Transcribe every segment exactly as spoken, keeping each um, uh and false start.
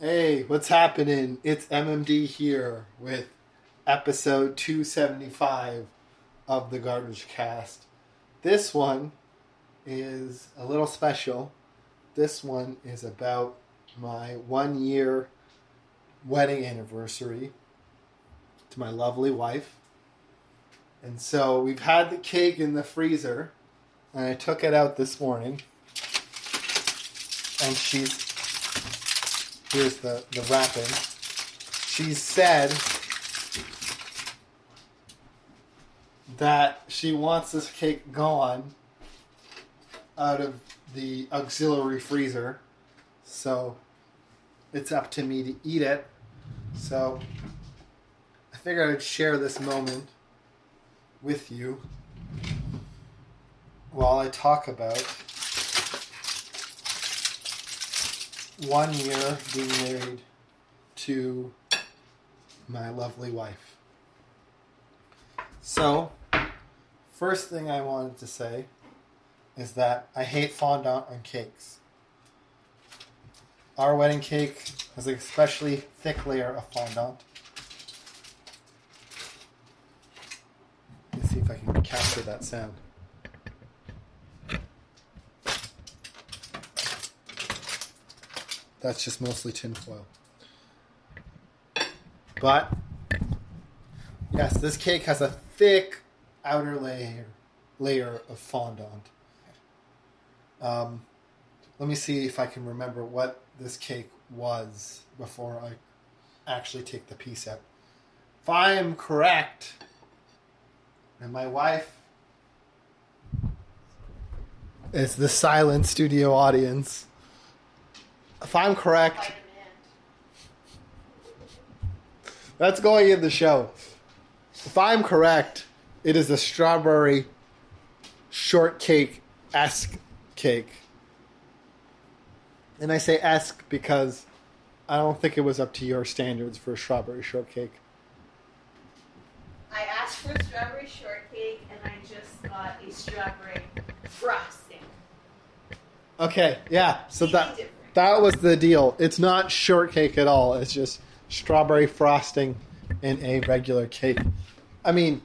Hey, what's happening? It's M M D here with episode two seventy-five of the Garbage Cast. This one is a little special. This one is about my one year wedding anniversary to my lovely wife. And so we've had the cake in the freezer, and I took it out this morning, and she's Here's the, the wrapping. She said that she wants this cake gone out of the auxiliary freezer. So it's up to me to eat it. So I figured I would share this moment with you while I talk about one year being married to my lovely wife. So, first thing I wanted to say is that I hate fondant on cakes. Our wedding cake has an especially thick layer of fondant. Let's see if I can capture that sound. That's just mostly tinfoil. But, yes, this cake has a thick outer layer layer of fondant. Um, let me see if I can remember what this cake was before I actually take the piece out. If I am correct, and my wife is the silent studio audience, if I'm correct, that's going in the show. If I'm correct, it is a strawberry shortcake-esque cake. And I say esque because I don't think it was up to your standards for a strawberry shortcake. I asked for a strawberry shortcake and I just got a strawberry frosting. Okay, yeah. So that... That was the deal. It's not shortcake at all. It's just strawberry frosting in a regular cake. I mean,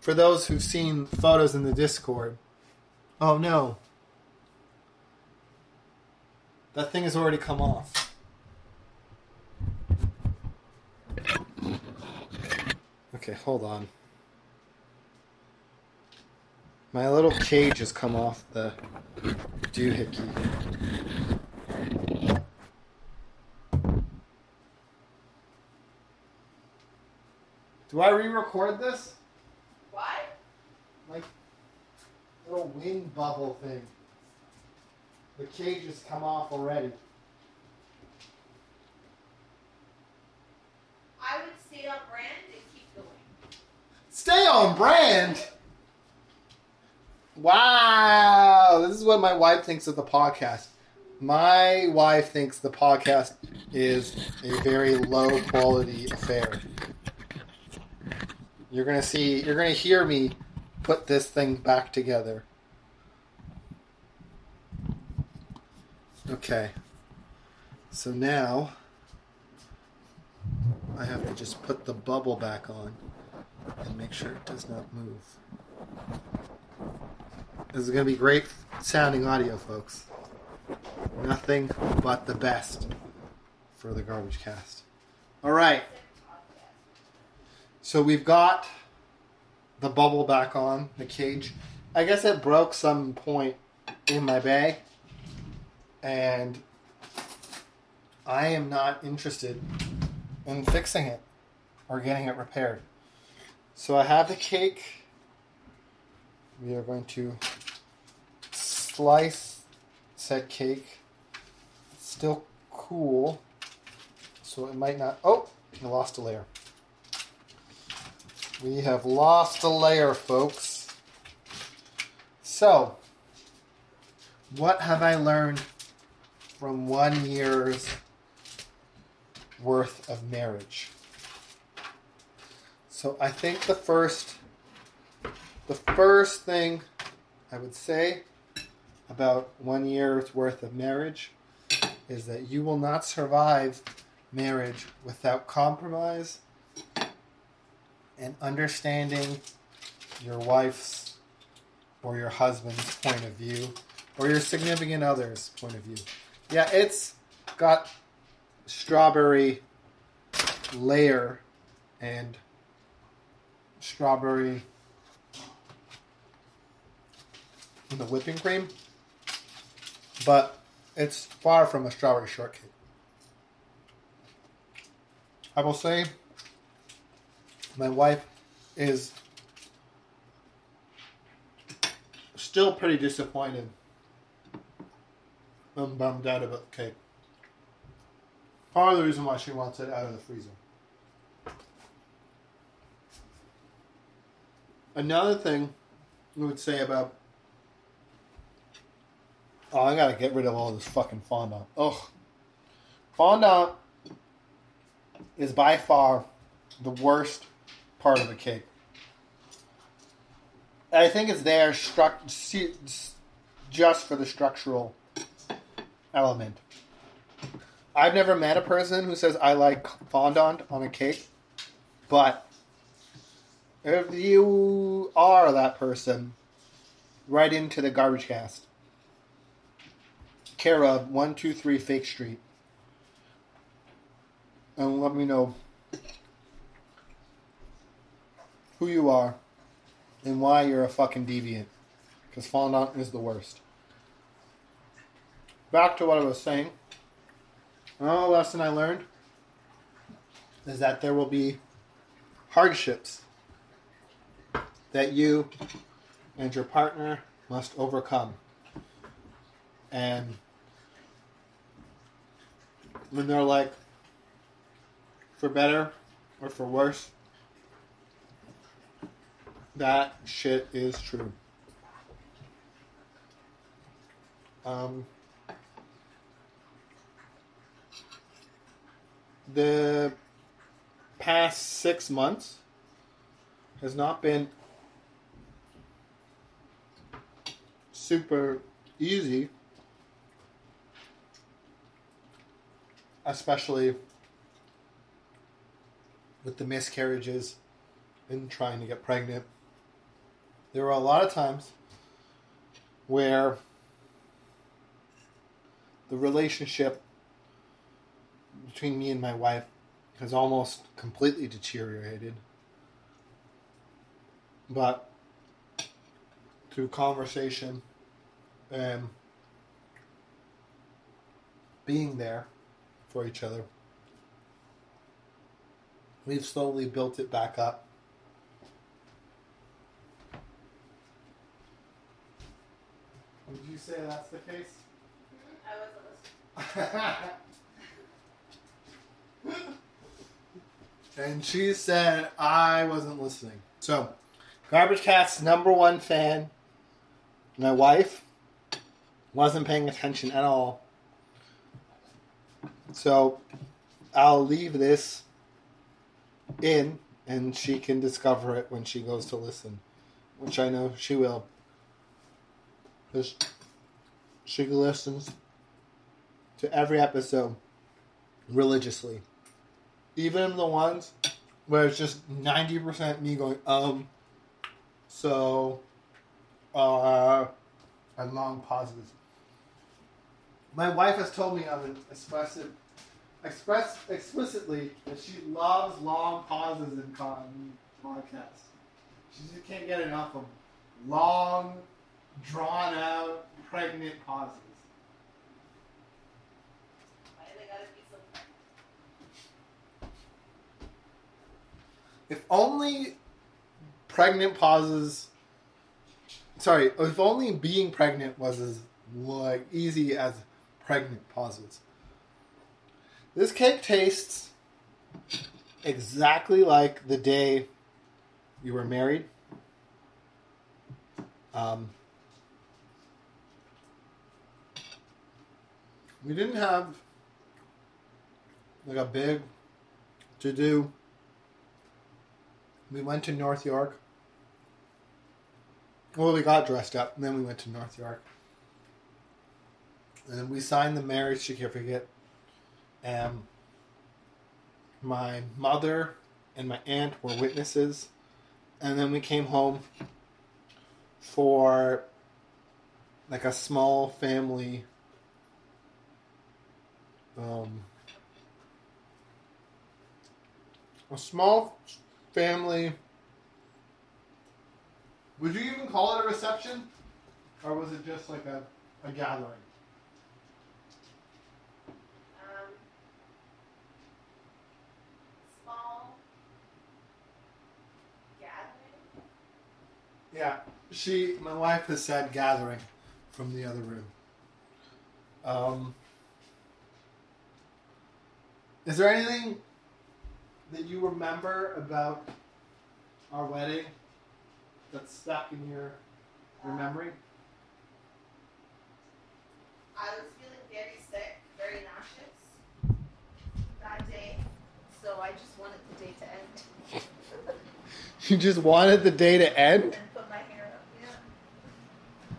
for those who've seen photos in the Discord, oh no, that thing has already come off. Okay, hold on. My little cage has come off the doohickey. Do I re-record this? Why? Like little wind bubble thing. The cage has come off already. I would stay on brand and keep going. Stay on brand? Wow. This is what my wife thinks of the podcast. My wife thinks the podcast is a very low quality affair. You're going to see, you're going to hear me put this thing back together. Okay. So now I have to just put the bubble back on and make sure it does not move. This is going to be great sounding audio, folks. Nothing but the best for the Garbage Cast. All right. So we've got the bubble back on, the cage. I guess it broke some point in my bag. And I am not interested in fixing it or getting it repaired. So I have the cake. We are going to slice said cake. It's still cool. So it might not... Oh, I lost a layer. We have lost a layer, folks. So, what have I learned from one year's worth of marriage? So, I think the first, the first thing I would say about one year's worth of marriage is that you will not survive marriage without compromise and understanding your wife's or your husband's point of view or your significant other's point of view. Yeah, it's got strawberry layer and strawberry in the whipping cream, but it's far from a strawberry shortcake. I will say my wife is still pretty disappointed. I'm bummed out about the cake. Part of the reason why she wants it out of the freezer. Another thing we would say about... Oh, I gotta get rid of all this fucking fondant. Ugh. Fondant is by far the worst part of the cake. I think it's there stru- just for the structural element. I've never met a person who says I like fondant on a cake, but if you are that person, right into the Garbage Cast. Care of one two three Fake Street. And let me know who you are and why you're a fucking deviant. Because fondant is the worst. Back to what I was saying. Another lesson I learned is that there will be hardships that you and your partner must overcome. And when they're like, for better or for worse, that shit is true. Um, the past six months has not been super easy. Especially with the miscarriages and trying to get pregnant. There were a lot of times where the relationship between me and my wife has almost completely deteriorated. But through conversation and being there for each other, we've slowly built it back up. Would you say that's the case? Mm-hmm. I wasn't listening. And she said I wasn't listening. So, Garbage Cast's number one fan, my wife, wasn't paying attention at all. So, I'll leave this in, and she can discover it when she goes to listen, which I know she will, because she listens to every episode religiously, even the ones where it's just ninety percent me going, um, so, uh, and long pauses. My wife has told me I'm an expressive, express explicitly that she loves long pauses in con- podcasts. She just can't get enough of long, drawn-out, pregnant pauses. Why do they gotta be so pregnant? If only pregnant pauses... Sorry, if only being pregnant was as like, easy as... pregnant pauses. This cake tastes exactly like the day you were married. Um, we didn't have like a big to-do. We went to North York. Well, we got dressed up and then we went to North York. And we signed the marriage certificate. Um, my mother and my aunt were witnesses. And then we came home for like a small family um, a small family. Would you even call it a reception? Or was it just like a, a gathering? Um, small gathering? Yeah. She, my wife has said gathering from the other room. Um, is there anything that you remember about our wedding that's stuck in your, your um, memory? I was feeling very sick, very nauseous that day, so I just wanted the day to end. You just wanted the day to end? And put my hair up, yeah.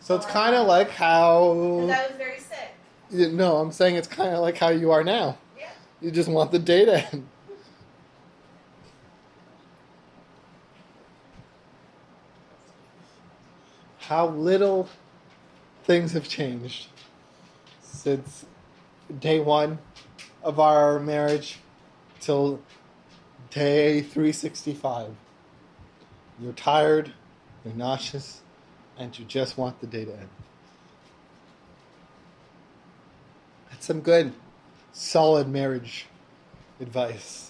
So, so it's kind of like how... Because I was very sick. You, no, I'm saying it's kind of like how you are now. Yeah. You just want the day to end. How little things have changed since day one of our marriage till day three sixty-five. You're tired, you're nauseous, and you just want the day to end. That's some good, solid marriage advice.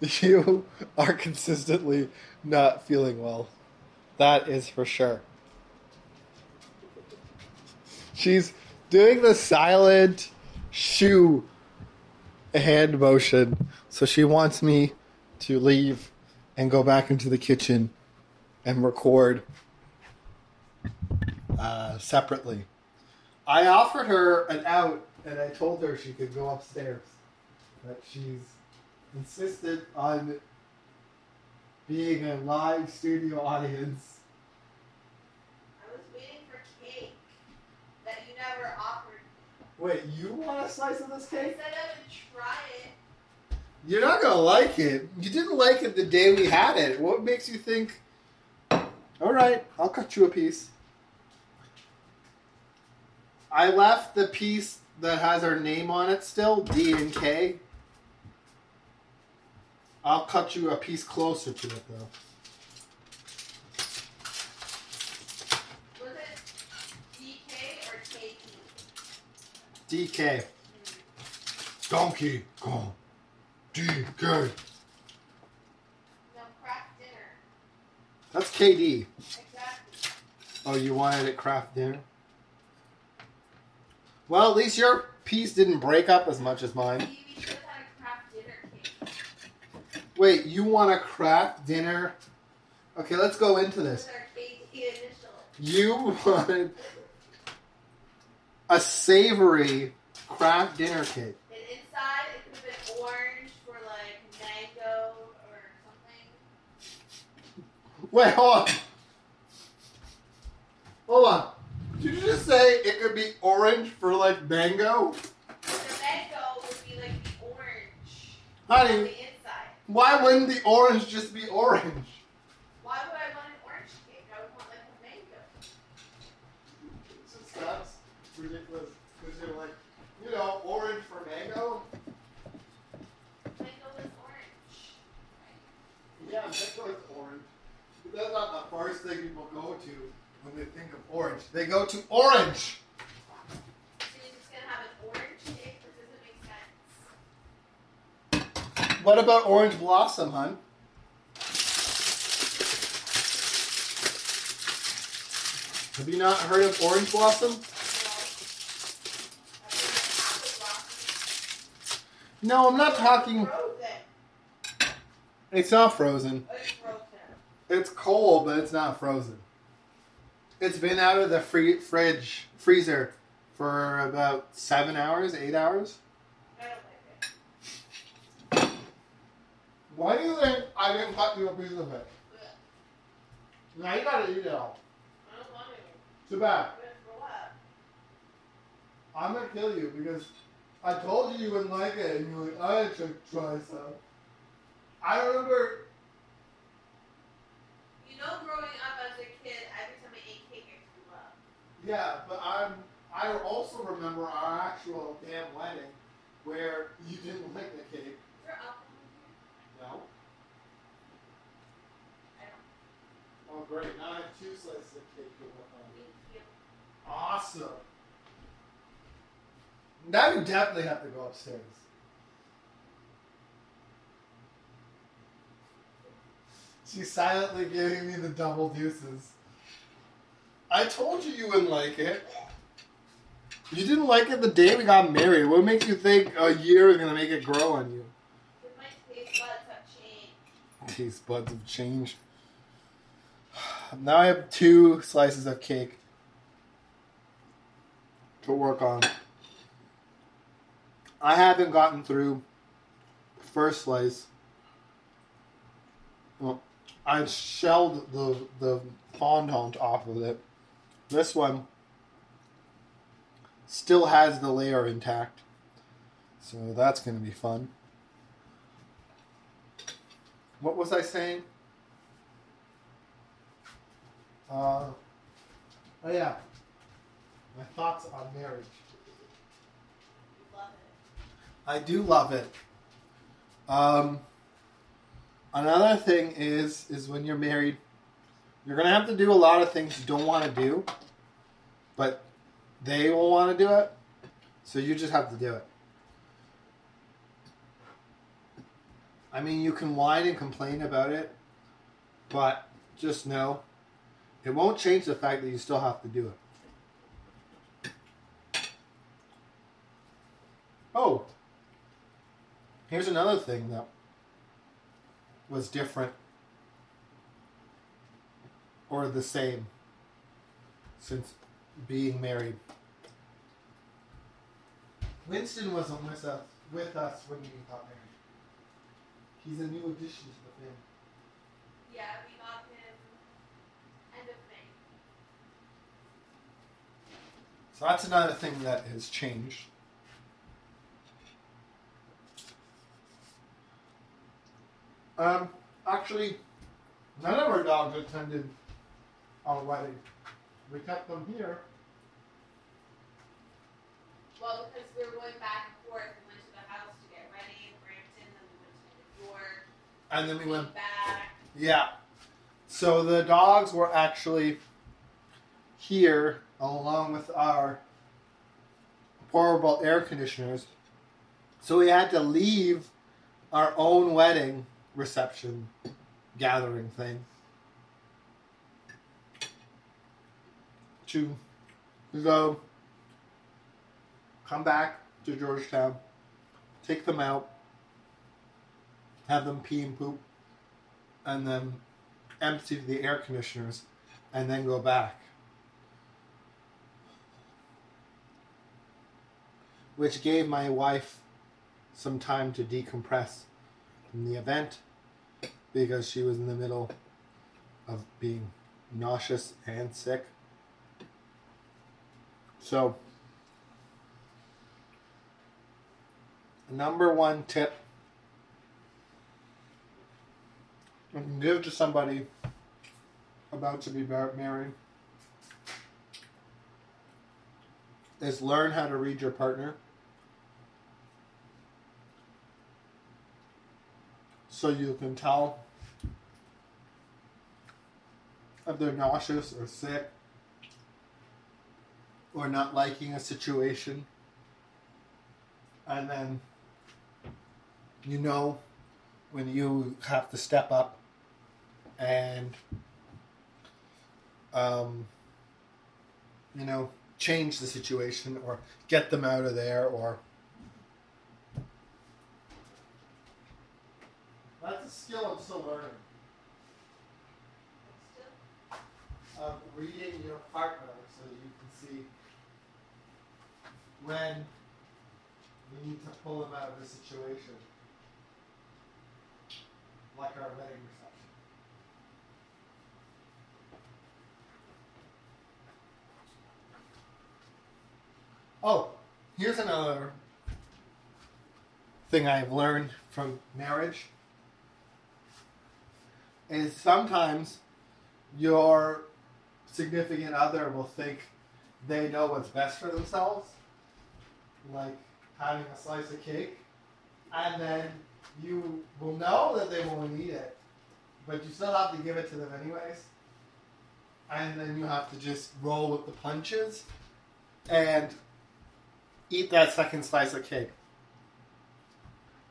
You are consistently not feeling well. That is for sure. She's doing the silent shoe hand motion. So she wants me to leave and go back into the kitchen and record uh, separately. I offered her an out and I told her she could go upstairs. But she's insisted on being a live studio audience. I was waiting for cake that you never offered me. Wait, you want a slice of this cake? I said I would try it. You're not going to like it. You didn't like it the day we had it. What makes you think, all right, I'll cut you a piece? I left the piece that has our name on it still, D and K. I'll cut you a piece closer to it, though. Was it D K or K T? D K. Mm-hmm. Donkey Kong. D K. No, craft dinner. That's K D. Exactly. Oh, you wanted it craft dinner? Well, at least your piece didn't break up as much as mine. Wait, you want a craft dinner? Okay, let's go into this. You wanted a savory craft dinner cake. And inside it could have been orange or like mango or something. Wait, hold on. Hold on. Did you just say it could be orange for like mango? The mango would be like the orange. Honey. Why wouldn't the orange just be orange? Why would I want an orange cake? I would want like a mango. So that's ridiculous. Because you're like, you know, orange for mango? Mango is orange. Right? Yeah, mango is orange. But that's not the first thing people go to when they think of orange. They go to orange! What about orange blossom, hun? Have you not heard of orange blossom? No, I'm not talking. It's not frozen. It's cold, but it's not frozen. It's been out of the free fridge freezer for about seven hours, eight hours. Why do you think I didn't cut you a piece of it? Yeah. Now you gotta eat it all. I don't want Too bad. I'm gonna kill you because I told you you wouldn't like it, and you're like, I should try some. I remember. You know, growing up as a kid, every time I ate cake, I threw up. Yeah, but I'm. I also remember our actual damn wedding, where you didn't like the cake. You're up. No. Oh great! Now I have two slices of cake to work on. Thank you. Awesome. Now you definitely have to go upstairs. She's silently giving me the double deuces. I told you you wouldn't like it. You didn't like it the day we got married. What makes you think a year is going to make it grow on you? My taste buds have changed. Taste buds have changed. Now I have two slices of cake to work on. I haven't gotten through the first slice. Well, I shelled the the fondant off of it. This one still has the layer intact, so that's going to be fun. What was I saying? Uh, oh yeah, my thoughts on marriage. I do love it. Um, another thing is is when you're married, you're going to have to do a lot of things you don't want to do, but they will want to do it, so you just have to do it. I mean, you can whine and complain about it, but just know it won't change the fact that you still have to do it. Oh. Here's another thing that was different or the same since being married. Winston wasn't with us, with us when we got married. He's a new addition to the family. Yeah, we got him end of May. So that's another thing that has changed. Um, actually, none of our dogs attended our wedding. We kept them here. Well, because we were going back and forth. We went to the house to get ready in Brampton, then we went to North York. And then we went back. Yeah. So the dogs were actually here along with our portable air conditioners. So we had to leave our own wedding reception gathering thing to go come back to Georgetown, take them out, have them pee and poop, and then empty the air conditioners, and then go back, which gave my wife some time to decompress from the event, because she was in the middle of being nauseous and sick. So, number one tip you can give to somebody about to be married is learn how to read your partner, so you can tell if they're nauseous or sick or not liking a situation. And then you know when you have to step up and um, you know, change the situation or get them out of there, or that's a skill I'm still learning. Of reading your partner, so you can see when you need to pull them out of a situation, like our wedding reception. Here's another thing I've learned from marriage is sometimes your significant other will think they know what's best for themselves, like having a slice of cake, and then you will know that they won't eat it, but you still have to give it to them anyways, and then you have to just roll with the punches and eat that second slice of cake.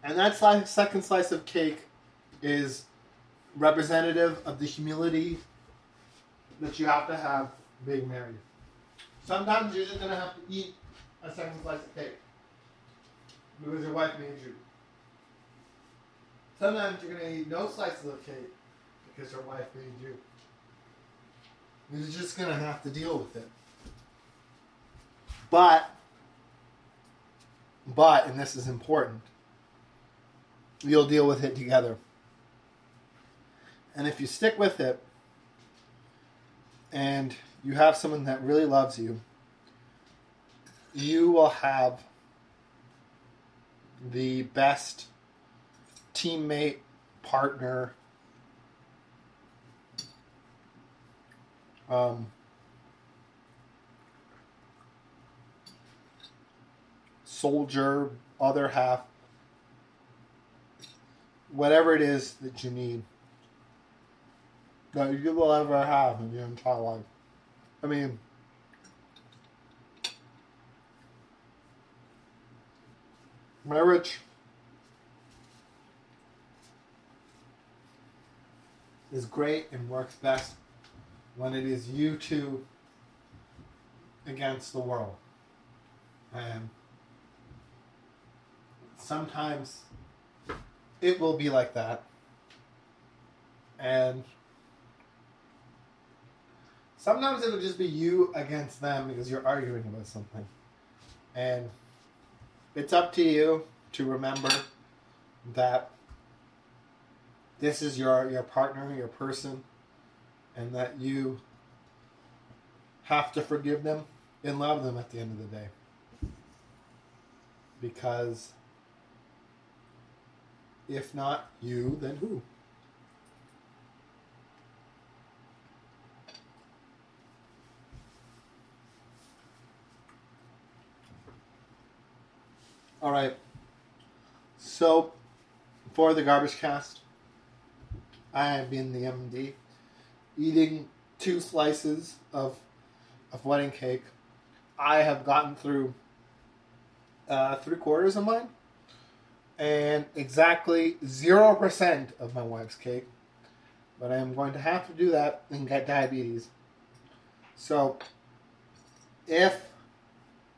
And that slice, second slice of cake is representative of the humility that you have to have being married. Sometimes you're just going to have to eat a second slice of cake because your wife made you. Sometimes you're going to eat no slices of cake because your wife made you. You're just going to have to deal with it. But, but, and this is important, you'll deal with it together. And if you stick with it, and you have someone that really loves you, you will have the best teammate, partner, um, soldier, other half, whatever it is that you need, that you will ever have in your entire life. I mean, marriage is great and works best when it is you two against the world. And sometimes it will be like that. And sometimes it'll just be you against them because you're arguing about something. And it's up to you to remember that this is your, your partner, your person, and that you have to forgive them and love them at the end of the day. Because if not you, then who? All right, so for the Garbage Cast, I have been the M M D, eating two slices of of wedding cake. I have gotten through uh, three quarters of mine, and exactly zero percent of my wife's cake, but I am going to have to do that and get diabetes. So if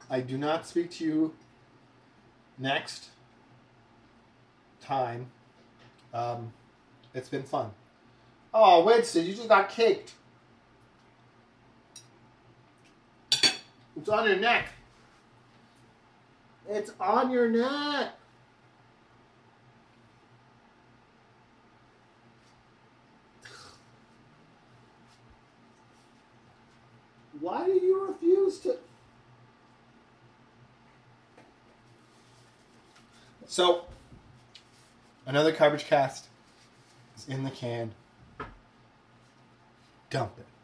I do not speak to you next time, um, it's been fun. Oh, Winston, you just got caked. It's on your neck. It's on your neck. Why do you refuse to... So, another Garbage Cast is in the can. Dump it.